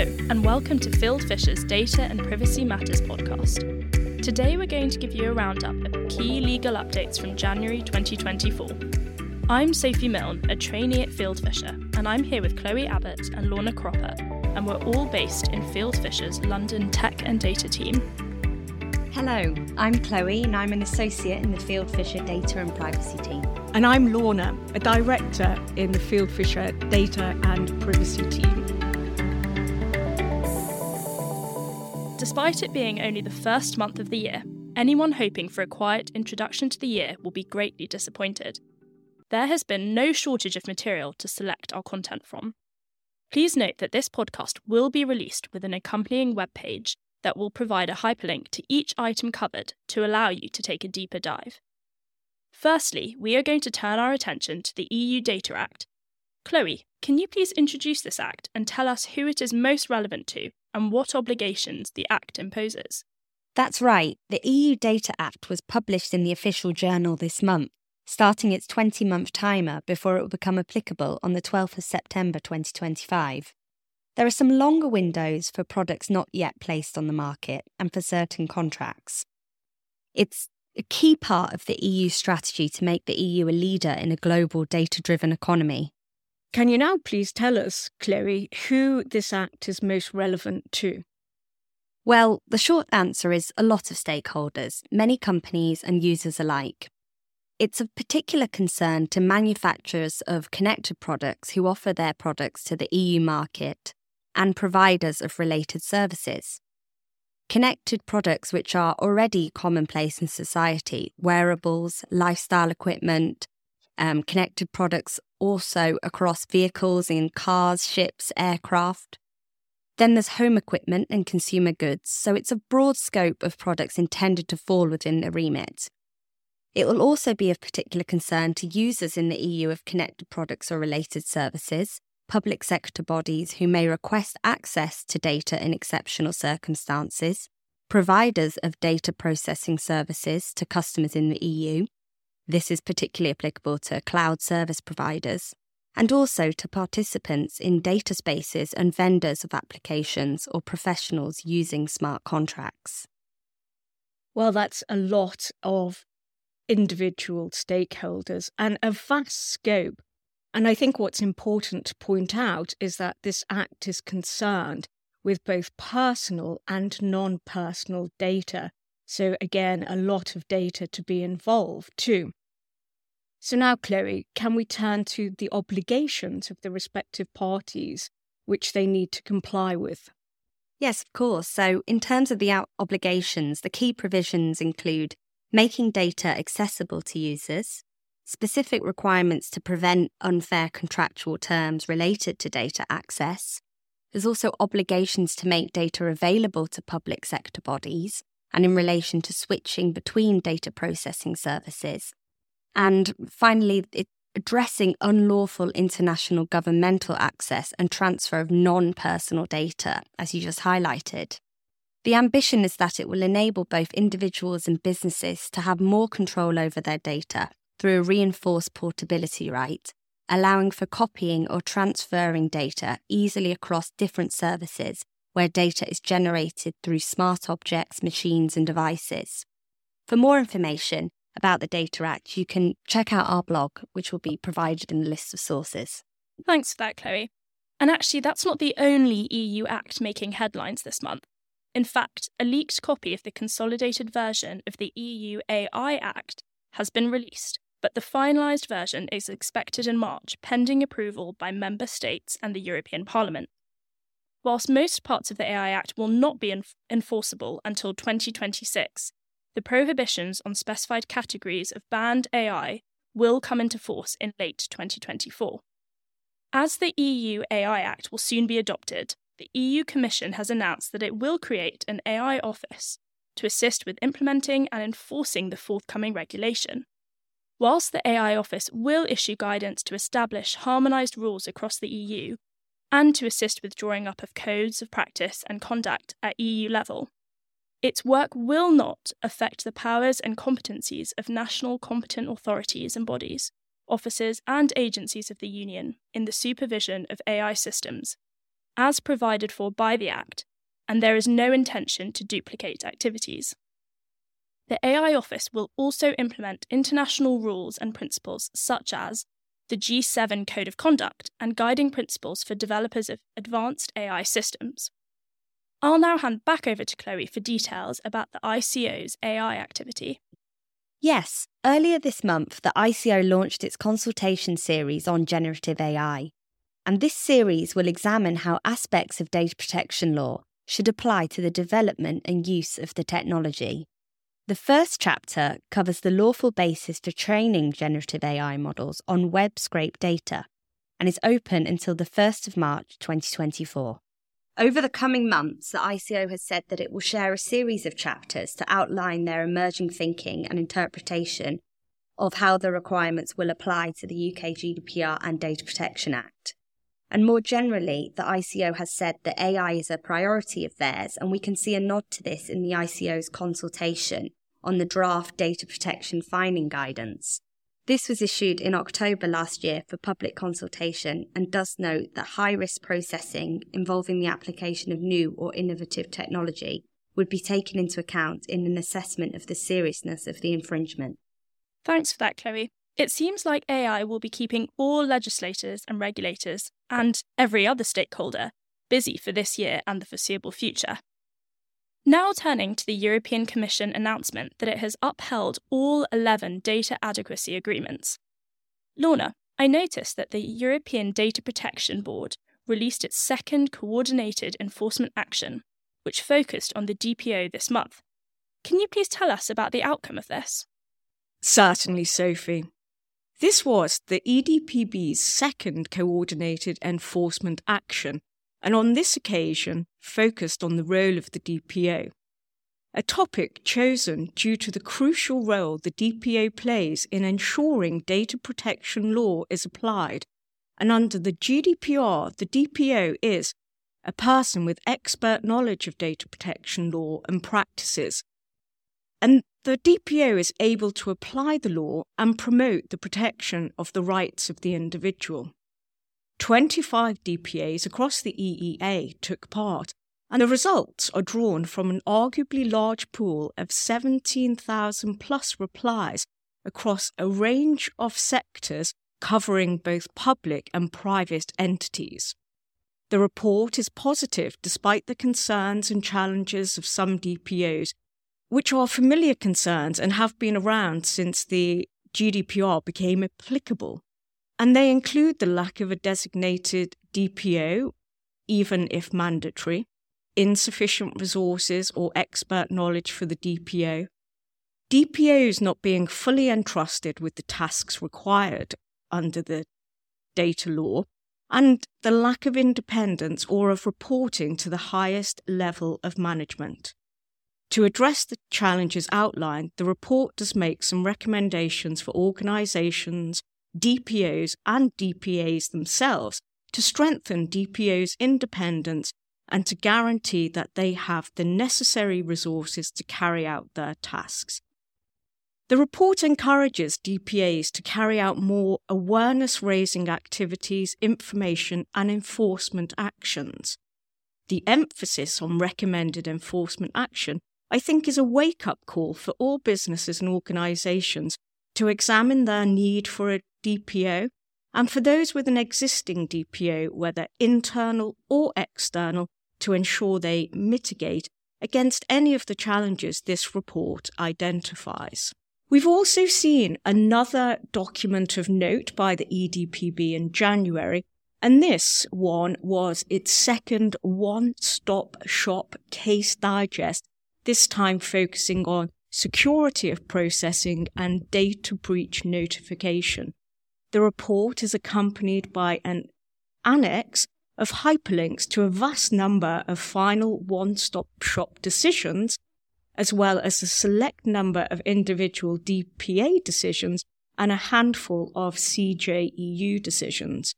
Hello, and welcome to Fieldfisher's Data and Privacy Matters podcast. Today we're going to give you a roundup of key legal updates from January 2024. I'm Sophie Milne, a trainee at Fieldfisher, and I'm here with Chloe Abbott and Lorna Cropper, and we're all based in Fieldfisher's London Tech and Data team. Hello, I'm Chloe, and I'm an associate in the Fieldfisher Data and Privacy team. And I'm Lorna, a director in the Fieldfisher Data and Privacy team. Despite it being only the first month of the year, anyone hoping for a quiet introduction to the year will be greatly disappointed. There has been no shortage of material to select our content from. Please note that this podcast will be released with an accompanying webpage that will provide a hyperlink to each item covered to allow you to take a deeper dive. Firstly, we are going to turn our attention to the EU Data Act. Chloe, can you please introduce this act and tell us who it is most relevant to and what obligations the Act imposes? That's right. The EU Data Act was published in the Official Journal this month, starting its 20-month timer before it will become applicable on the 12th of September 2025. There are some longer windows for products not yet placed on the market and for certain contracts. It's a key part of the EU strategy to make the EU a leader in a global data-driven economy. Can you now please tell us, Chloe, who this Act is most relevant to? Well, the short answer is a lot of stakeholders, many companies and users alike. It's of particular concern to manufacturers of connected products who offer their products to the EU market and providers of related services. Connected products which are already commonplace in society, wearables, lifestyle equipment, connected products also across vehicles in cars, ships, aircraft. Then there's home equipment and consumer goods, so it's a broad scope of products intended to fall within the remit. It will also be of particular concern to users in the EU of connected products or related services, public sector bodies who may request access to data in exceptional circumstances, providers of data processing services to customers in the EU. This is particularly applicable to cloud service providers and also to participants in data spaces and vendors of applications or professionals using smart contracts. Well, that's a lot of individual stakeholders and a vast scope. And I think what's important to point out is that this Act is concerned with both personal and non-personal data. So again, a lot of data to be involved too. So now, Chloe, can we turn to the obligations of the respective parties which they need to comply with? Yes, of course. So in terms of the obligations, the key provisions include making data accessible to users, specific requirements to prevent unfair contractual terms related to data access. There's also obligations to make data available to public sector bodies and in relation to switching between data processing services. And finally, addressing unlawful international governmental access and transfer of non-personal data, as you just highlighted. The ambition is that it will enable both individuals and businesses to have more control over their data through a reinforced portability right, allowing for copying or transferring data easily across different services where data is generated through smart objects, machines and devices. For more information about the Data Act, you can check out our blog, which will be provided in the list of sources. Thanks for that, Chloe. And actually, that's not the only EU Act making headlines this month. In fact, a leaked copy of the consolidated version of the EU AI Act has been released, but the finalised version is expected in March, pending approval by member states and the European Parliament. Whilst most parts of the AI Act will not be enforceable until 2026, the prohibitions on specified categories of banned AI will come into force in late 2024. As the EU AI Act will soon be adopted, the EU Commission has announced that it will create an AI office to assist with implementing and enforcing the forthcoming regulation. Whilst the AI office will issue guidance to establish harmonised rules across the EU, and to assist with drawing up of codes of practice and conduct at EU level, its work will not affect the powers and competencies of national competent authorities and bodies, offices and agencies of the Union in the supervision of AI systems, as provided for by the Act, and there is no intention to duplicate activities. The AI Office will also implement international rules and principles such as the G7 Code of Conduct and guiding principles for developers of advanced AI systems. I'll now hand back over to Chloe for details about the ICO's AI activity. Yes, earlier this month, the ICO launched its consultation series on generative AI, and this series will examine how aspects of data protection law should apply to the development and use of the technology. The first chapter covers the lawful basis for training generative AI models on web scrape data and is open until the 1st of March 2024. Over the coming months, the ICO has said that it will share a series of chapters to outline their emerging thinking and interpretation of how the requirements will apply to the UK GDPR and Data Protection Act. And more generally, the ICO has said that AI is a priority of theirs, and we can see a nod to this in the ICO's consultation on the draft Data Protection Finding Guidance. This was issued in October last year for public consultation and does note that high-risk processing involving the application of new or innovative technology would be taken into account in an assessment of the seriousness of the infringement. Thanks for that, Chloe. It seems like AI will be keeping all legislators and regulators and every other stakeholder busy for this year and the foreseeable future. Now turning to the European Commission announcement that it has upheld all 11 data adequacy agreements. Lorna, I noticed that the European Data Protection Board released its second coordinated enforcement action, which focused on the DPO this month. Can you please tell us about the outcome of this? Certainly, Sophie. This was the EDPB's second coordinated enforcement action, and on this occasion focused on the role of the DPO, a topic chosen due to the crucial role the DPO plays in ensuring data protection law is applied, and under the GDPR, the DPO is a person with expert knowledge of data protection law and practices, and the DPO is able to apply the law and promote the protection of the rights of the individual. 25 DPAs across the EEA took part, and the results are drawn from an arguably large pool of 17,000 plus replies across a range of sectors covering both public and private entities. The report is positive despite the concerns and challenges of some DPOs, which are familiar concerns and have been around since the GDPR became applicable. And they include the lack of a designated DPO, even if mandatory, insufficient resources or expert knowledge for the DPO, DPOs not being fully entrusted with the tasks required under the data law, and the lack of independence or of reporting to the highest level of management. To address the challenges outlined, the report does make some recommendations for organisations, DPOs and DPAs themselves to strengthen DPOs' independence and to guarantee that they have the necessary resources to carry out their tasks. The report encourages DPAs to carry out more awareness-raising activities, information and enforcement actions. The emphasis on recommended enforcement action, I think, is a wake-up call for all businesses and organisations to examine their need for a DPO, and for those with an existing DPO, whether internal or external, to ensure they mitigate against any of the challenges this report identifies. We've also seen another document of note by the EDPB in January, and this one was its second One Stop Shop case digest, this time focusing on security of processing and data breach notification. The report is accompanied by an annex of hyperlinks to a vast number of final one-stop shop decisions, as well as a select number of individual DPA decisions and a handful of CJEU decisions.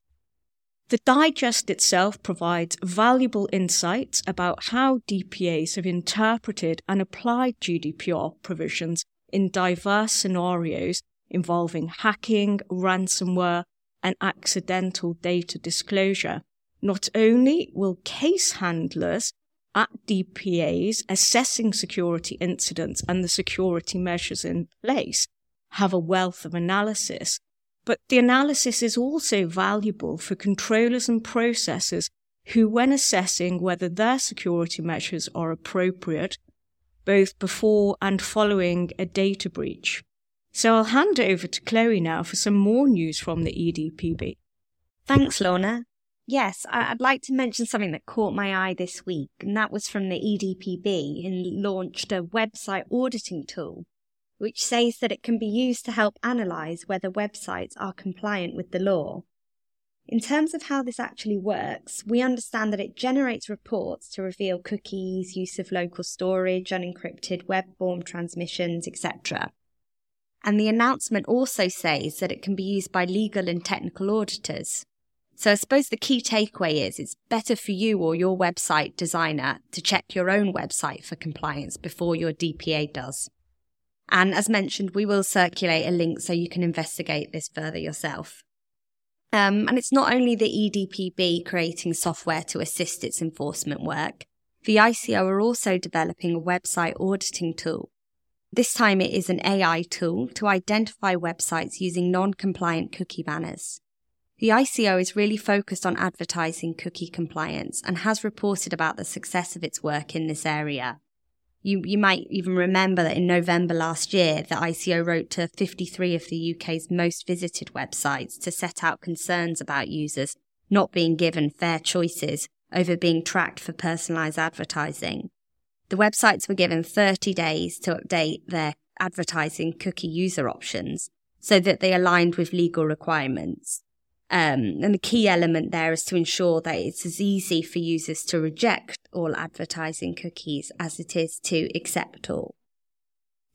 The digest itself provides valuable insights about how DPAs have interpreted and applied GDPR provisions in diverse scenarios involving hacking, ransomware, and accidental data disclosure, Not only will case handlers at DPAs assessing security incidents and the security measures in place have a wealth of analysis, but the analysis is also valuable for controllers and processors who, when assessing whether their security measures are appropriate, both before and following a data breach. So I'll hand over to Chloe now for some more news from the EDPB. Thanks, Lorna. Yes, I'd like to mention something that caught my eye this week, and that was from the EDPB, and launched a website auditing tool, which says that it can be used to help analyse whether websites are compliant with the law. In terms of how this actually works, we understand that it generates reports to reveal cookies, use of local storage, unencrypted web form transmissions, etc. And the announcement also says that it can be used by legal and technical auditors. So I suppose the key takeaway is it's better for you or your website designer to check your own website for compliance before your DPA does. And as mentioned, we will circulate a link so you can investigate this further yourself. And it's not only the EDPB creating software to assist its enforcement work. The ICO are also developing a website auditing tool. This time it is an AI tool to identify websites using non-compliant cookie banners. The ICO is really focused on advertising cookie compliance and has reported about the success of its work in this area. You might even remember that in November last year, the ICO wrote to 53 of the UK's most visited websites to set out concerns about users not being given fair choices over being tracked for personalised advertising. The websites were given 30 days to update their advertising cookie user options so that they aligned with legal requirements. And the key element there is to ensure that it's as easy for users to reject all advertising cookies as it is to accept all.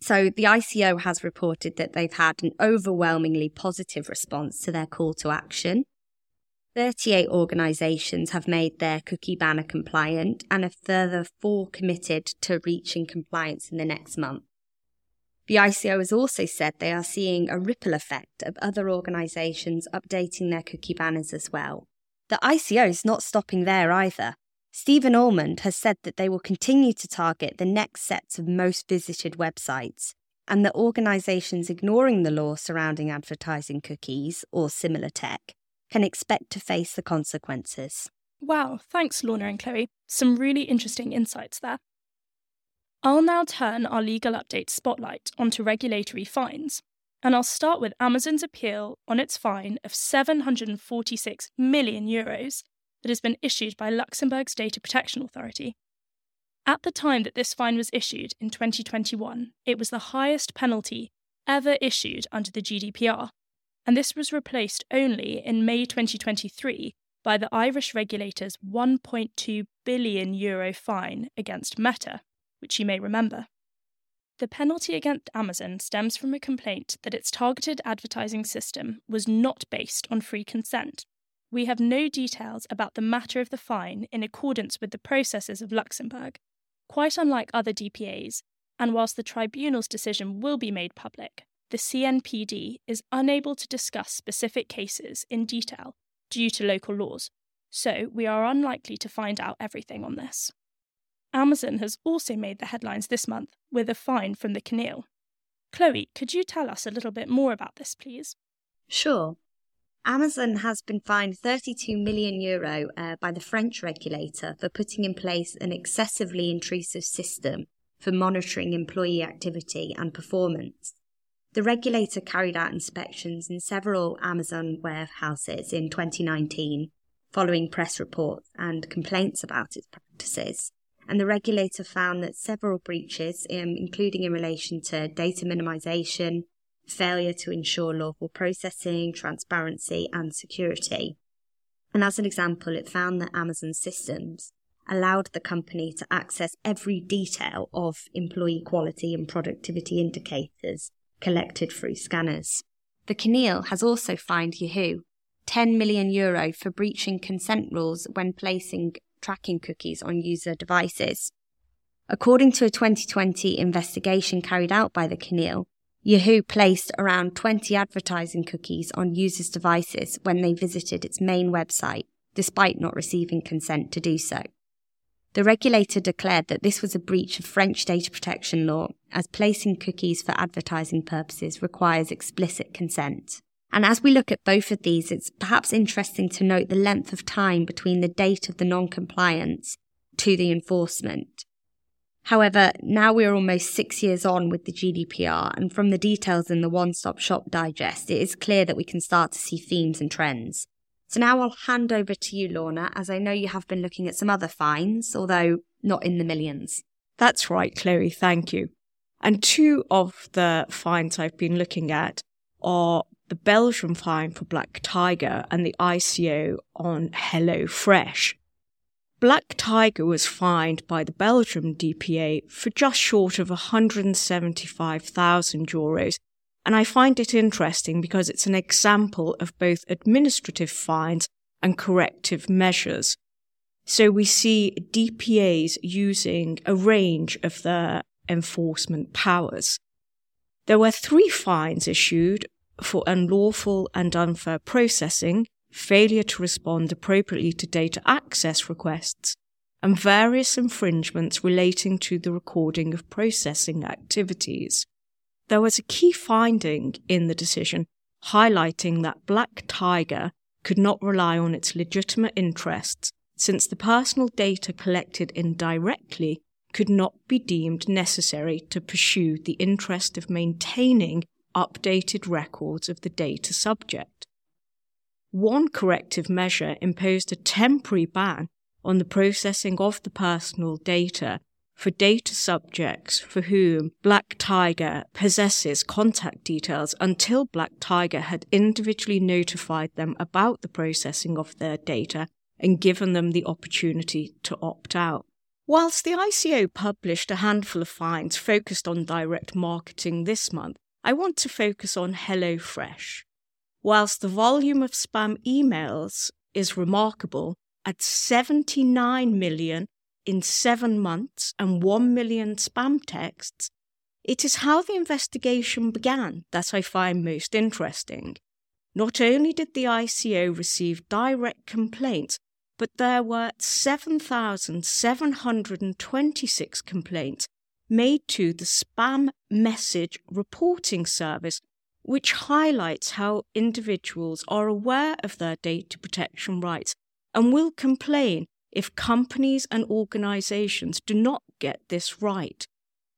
So the ICO has reported that they've had an overwhelmingly positive response to their call to action. 38 organisations have made their cookie banner compliant, and a further 4 committed to reaching compliance in the next month. The ICO has also said they are seeing a ripple effect of other organisations updating their cookie banners as well. The ICO is not stopping there either. Stephen Almond has said that they will continue to target the next sets of most visited websites, and that organisations ignoring the law surrounding advertising cookies or similar tech can expect to face the consequences. Wow, thanks Lorna and Chloe. Some really interesting insights there. I'll now turn our legal update spotlight onto regulatory fines, and I'll start with Amazon's appeal on its fine of €746 million that has been issued by Luxembourg's Data Protection Authority. At the time that this fine was issued in 2021, it was the highest penalty ever issued under the GDPR, and this was replaced only in May 2023 by the Irish regulator's €1.2 billion fine against Meta, which you may remember. The penalty against Amazon stems from a complaint that its targeted advertising system was not based on free consent. We have no details about the matter of the fine in accordance with the processes of Luxembourg, quite unlike other DPAs, and whilst the tribunal's decision will be made public, the CNPD is unable to discuss specific cases in detail due to local laws, so we are unlikely to find out everything on this. Amazon has also made the headlines this month with a fine from the CNIL. Chloe, could you tell us a little bit more about this, please? Sure. Amazon has been fined €32 million by the French regulator for putting in place an excessively intrusive system for monitoring employee activity and performance. The regulator carried out inspections in several Amazon warehouses in 2019, following press reports and complaints about its practices. And the regulator found that several breaches, including in relation to data minimisation, failure to ensure lawful processing, transparency and security. And as an example, it found that Amazon systems allowed the company to access every detail of employee quality and productivity indicators collected through scanners. The CNIL has also fined Yahoo €10 million for breaching consent rules when placing tracking cookies on user devices. According to a 2020 investigation carried out by the CNIL, Yahoo placed around 20 advertising cookies on users' devices when they visited its main website despite not receiving consent to do so. The regulator declared that this was a breach of French data protection law, as placing cookies for advertising purposes requires explicit consent. And as we look at both of these, it's perhaps interesting to note the length of time between the date of the non-compliance to the enforcement. However, now we're almost 6 years on with the GDPR, and from the details in the One Stop Shop digest, it is clear that we can start to see themes and trends. So now I'll hand over to you, Lorna, as I know you have been looking at some other fines, although not in the millions. That's right, Chloe, thank you. And two of the fines I've been looking at are the Belgian fine for Black Tiger and the ICO on HelloFresh. Black Tiger was fined by the Belgium DPA for just short of €175,000, and I find it interesting because it's an example of both administrative fines and corrective measures. So we see DPAs using a range of their enforcement powers. There were three fines issued for unlawful and unfair processing, failure to respond appropriately to data access requests, and various infringements relating to the recording of processing activities. There was a key finding in the decision highlighting that Black Tiger could not rely on its legitimate interests since the personal data collected indirectly could not be deemed necessary to pursue the interest of maintaining updated records of the data subject. One corrective measure imposed a temporary ban on the processing of the personal data for data subjects for whom Black Tiger possesses contact details until Black Tiger had individually notified them about the processing of their data and given them the opportunity to opt out. Whilst the ICO published a handful of fines focused on direct marketing this month, I want to focus on HelloFresh. Whilst the volume of spam emails is remarkable at 79 million in 7 months and 1 million spam texts, it is how the investigation began that I find most interesting. Not only did the ICO receive direct complaints, but there were 7,726 complaints made to the spam message reporting service, which highlights how individuals are aware of their data protection rights and will complain if companies and organisations do not get this right.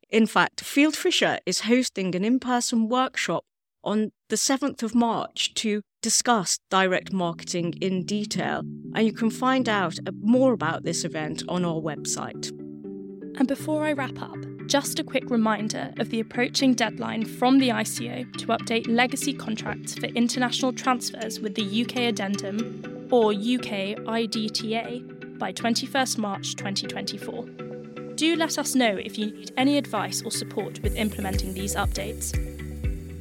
In fact, Fieldfisher is hosting an in-person workshop on the 7th of March to discuss direct marketing in detail, and you can find out more about this event on our website. And before I wrap up, just a quick reminder of the approaching deadline from the ICO to update legacy contracts for international transfers with the UK Addendum, or UK IDTA, by 21st March 2024. Do let us know if you need any advice or support with implementing these updates.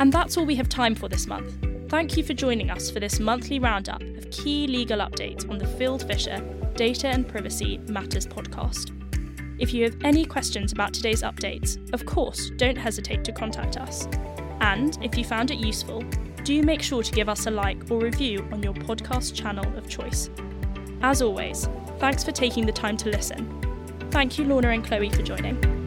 And that's all we have time for this month. Thank you for joining us for this monthly roundup of key legal updates on the Fieldfisher Data and Privacy Matters podcast. If you have any questions about today's updates, of course, don't hesitate to contact us. And if you found it useful, do make sure to give us a like or review on your podcast channel of choice. As always, thanks for taking the time to listen. Thank you, Lorna and Chloe, for joining.